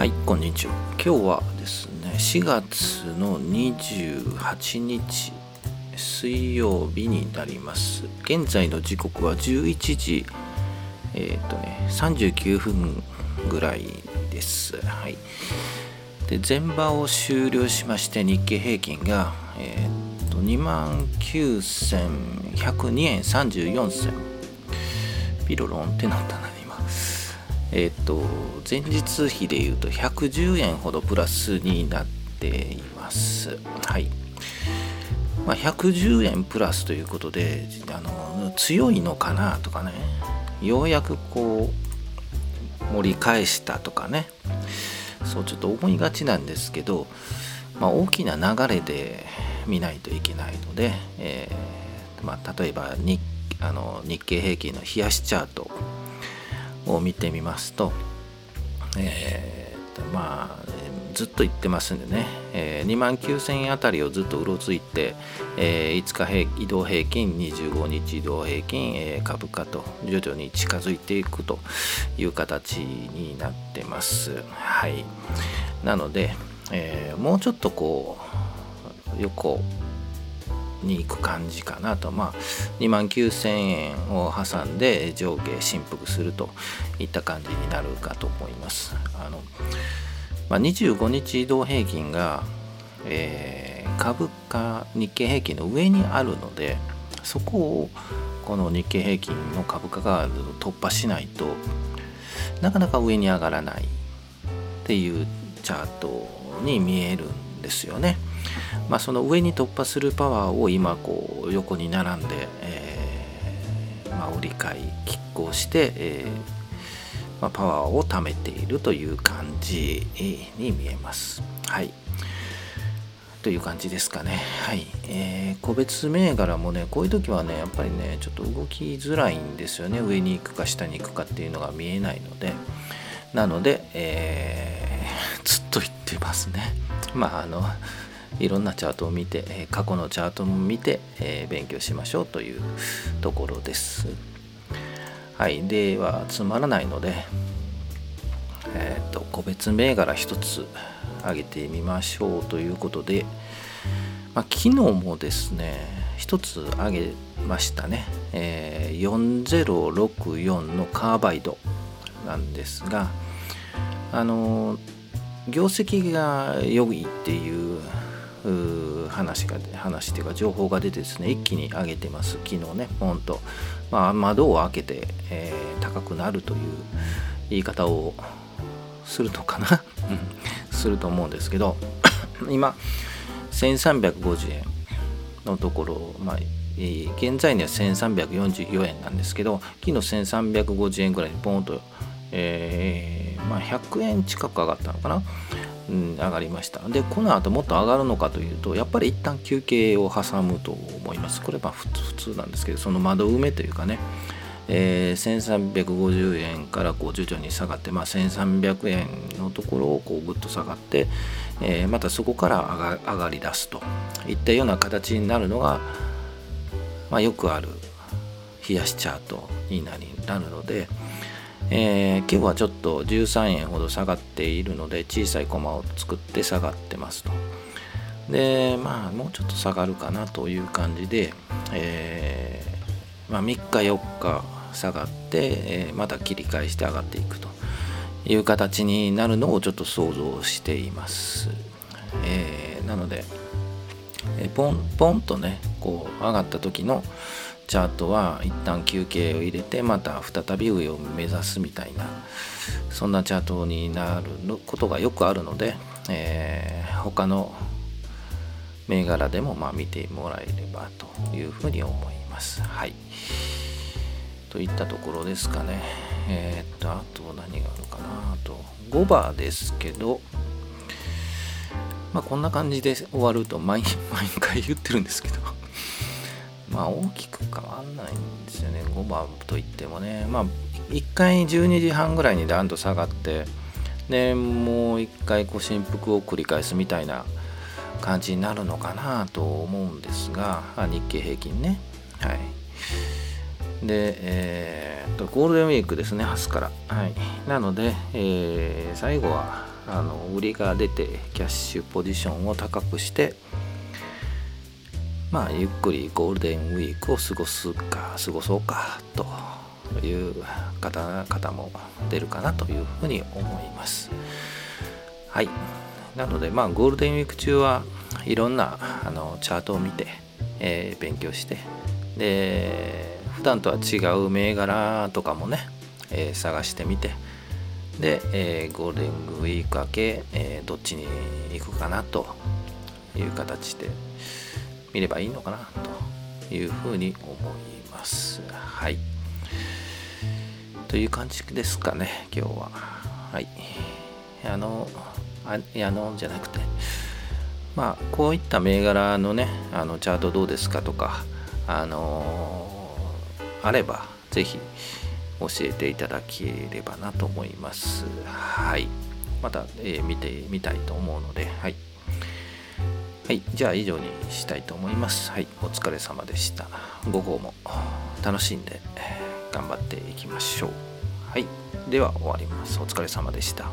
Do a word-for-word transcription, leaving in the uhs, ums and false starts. はい、こんにちは。今日はですね、しがつのにじゅうはちにち水曜日になります。現在の時刻はじゅういちじ、えーとね、さんじゅうきゅうふんぐらいです。はい、で前場を終了しまして、日経平均が、えーと、にまんきゅうせんひゃくにえんさんじゅうよんせん、ピロロンってなったな今。えーと前日比でいうとひゃくじゅうえんほどプラスになっています。はい、まあ、ひゃくじゅうえんプラスということで、あの強いのかなとかね、ようやくこう盛り返したとかね、そうちょっと思いがちなんですけど、まあ、大きな流れで見ないといけないので、えーまあ、例えばにあの日経平均の冷やしチャートを見てみますと、えー、まあずっと言ってますんでね、えー、にまんきゅうせんえんあたりをずっとうろついて、えー、いつか平移動平均、にじゅうごにち移動平均、えー、株価と徐々に近づいていくという形になってます。はい、なので、えー、もうちょっとこう横に行く感じかなと。まあ、にまんきゅうせんえんを挟んで上下振幅するといった感じになるかと思います。あのまあ、にじゅうごにち移動平均が、えー、株価日経平均の上にあるので、そこをこの日経平均の株価が突破しないとなかなか上に上がらないっていうチャートに見えるんですよね。まあ、その上に突破するパワーを今こう横に並んで、えーまあ、折り返きっ抗して、えーまあ、パワーを貯めているという感じに見えます。はい、という感じですかね。はい、えー、個別銘柄もね、こういう時はね、やっぱりねちょっと動きづらいんですよね。上に行くか下に行くかっていうのが見えないので、なので、えー、ずっと言ってますね。まああのいろんなチャートを見て、過去のチャートも見て、えー、勉強しましょうというところです。はい、ではつまらないので、えー、と個別銘柄一つ挙げてみましょうということで、まあ、昨日もですね一つ挙げましたね。えー、よんぜろろくよんのカーバイドなんですが、あの業績が良いっていう話が話というか情報が出てですね、一気に上げてます。昨日ねポンと、まあ、窓を開けて、えー、高くなるという言い方をするのかなすると思うんですけど今せんさんびゃくごじゅうえんのところ、まあ、現在にはせんさんびゃくよんじゅうよんえんなんですけど、昨日せんさんびゃくごじゅうえんぐらいにポンと、えーまあ、ひゃくえん近く上がったのかな、上がりました。でこの後もっと上がるのかというと、やっぱり一旦休憩を挟むと思います。これは普通なんですけど、その窓埋めというかね、えー、せんさんびゃくごじゅうえんからこう徐々に下がって、まあ、せんさんびゃくえんのところをこうぐっと下がって、えー、またそこから上 が, 上がり出すといったような形になるのが、まあ、よくある冷やしチャートになるので、えー、今日はちょっとじゅうさんえんほど下がっているので、小さいコマを作って下がってますと。でまあもうちょっと下がるかなという感じで、えーまあ、みっかよっか下がって、えー、また切り返して上がっていくという形になるのをちょっと想像しています。えー、なので、えー、ポンポンとねこう上がった時のチャートは一旦休憩を入れて、また再び上を目指すみたいな、そんなチャートになることがよくあるので、えー、他の銘柄でもまあ見てもらえればというふうに思います。はい、といったところですかね。えー、っとあと何があるかな、あとごばですけど、まあこんな感じで終わると毎回言ってるんですけど、まあ大きく変わんないんですよね。ごばんといってもね、まあいっかいじゅうにじはんぐらいにダンと下がって、でもういっかいこう振幅を繰り返すみたいな感じになるのかなと思うんですが、あ日経平均ね。はい、でえー、っとゴールデンウィークですね、明日から。はい、なので、えー、最後はあの売りが出てキャッシュポジションを高くして、まあ、ゆっくりゴールデンウィークを過ごすか過ごそうかという方々も出るかなというふうに思います。はい、なのでまあゴールデンウィーク中はいろんなあのチャートを見て、えー、勉強して、で普段とは違う銘柄とかもね、えー、探してみて、で、えー、ゴールデンウィーク明け、えー、どっちに行くかなという形で見ればいいのかなというふうに思います。はい、という感じですかね今日は。はい、あのああのじゃなくて、まあこういった銘柄のねあのチャートどうですかとか、あのー、あればぜひ教えていただければなと思います。はい、また、えー、見てみたいと思うので、はい、はい、じゃあ以上にしたいと思います。はい、お疲れ様でした。午後も楽しんで頑張っていきましょう。はい、では終わります。お疲れ様でした。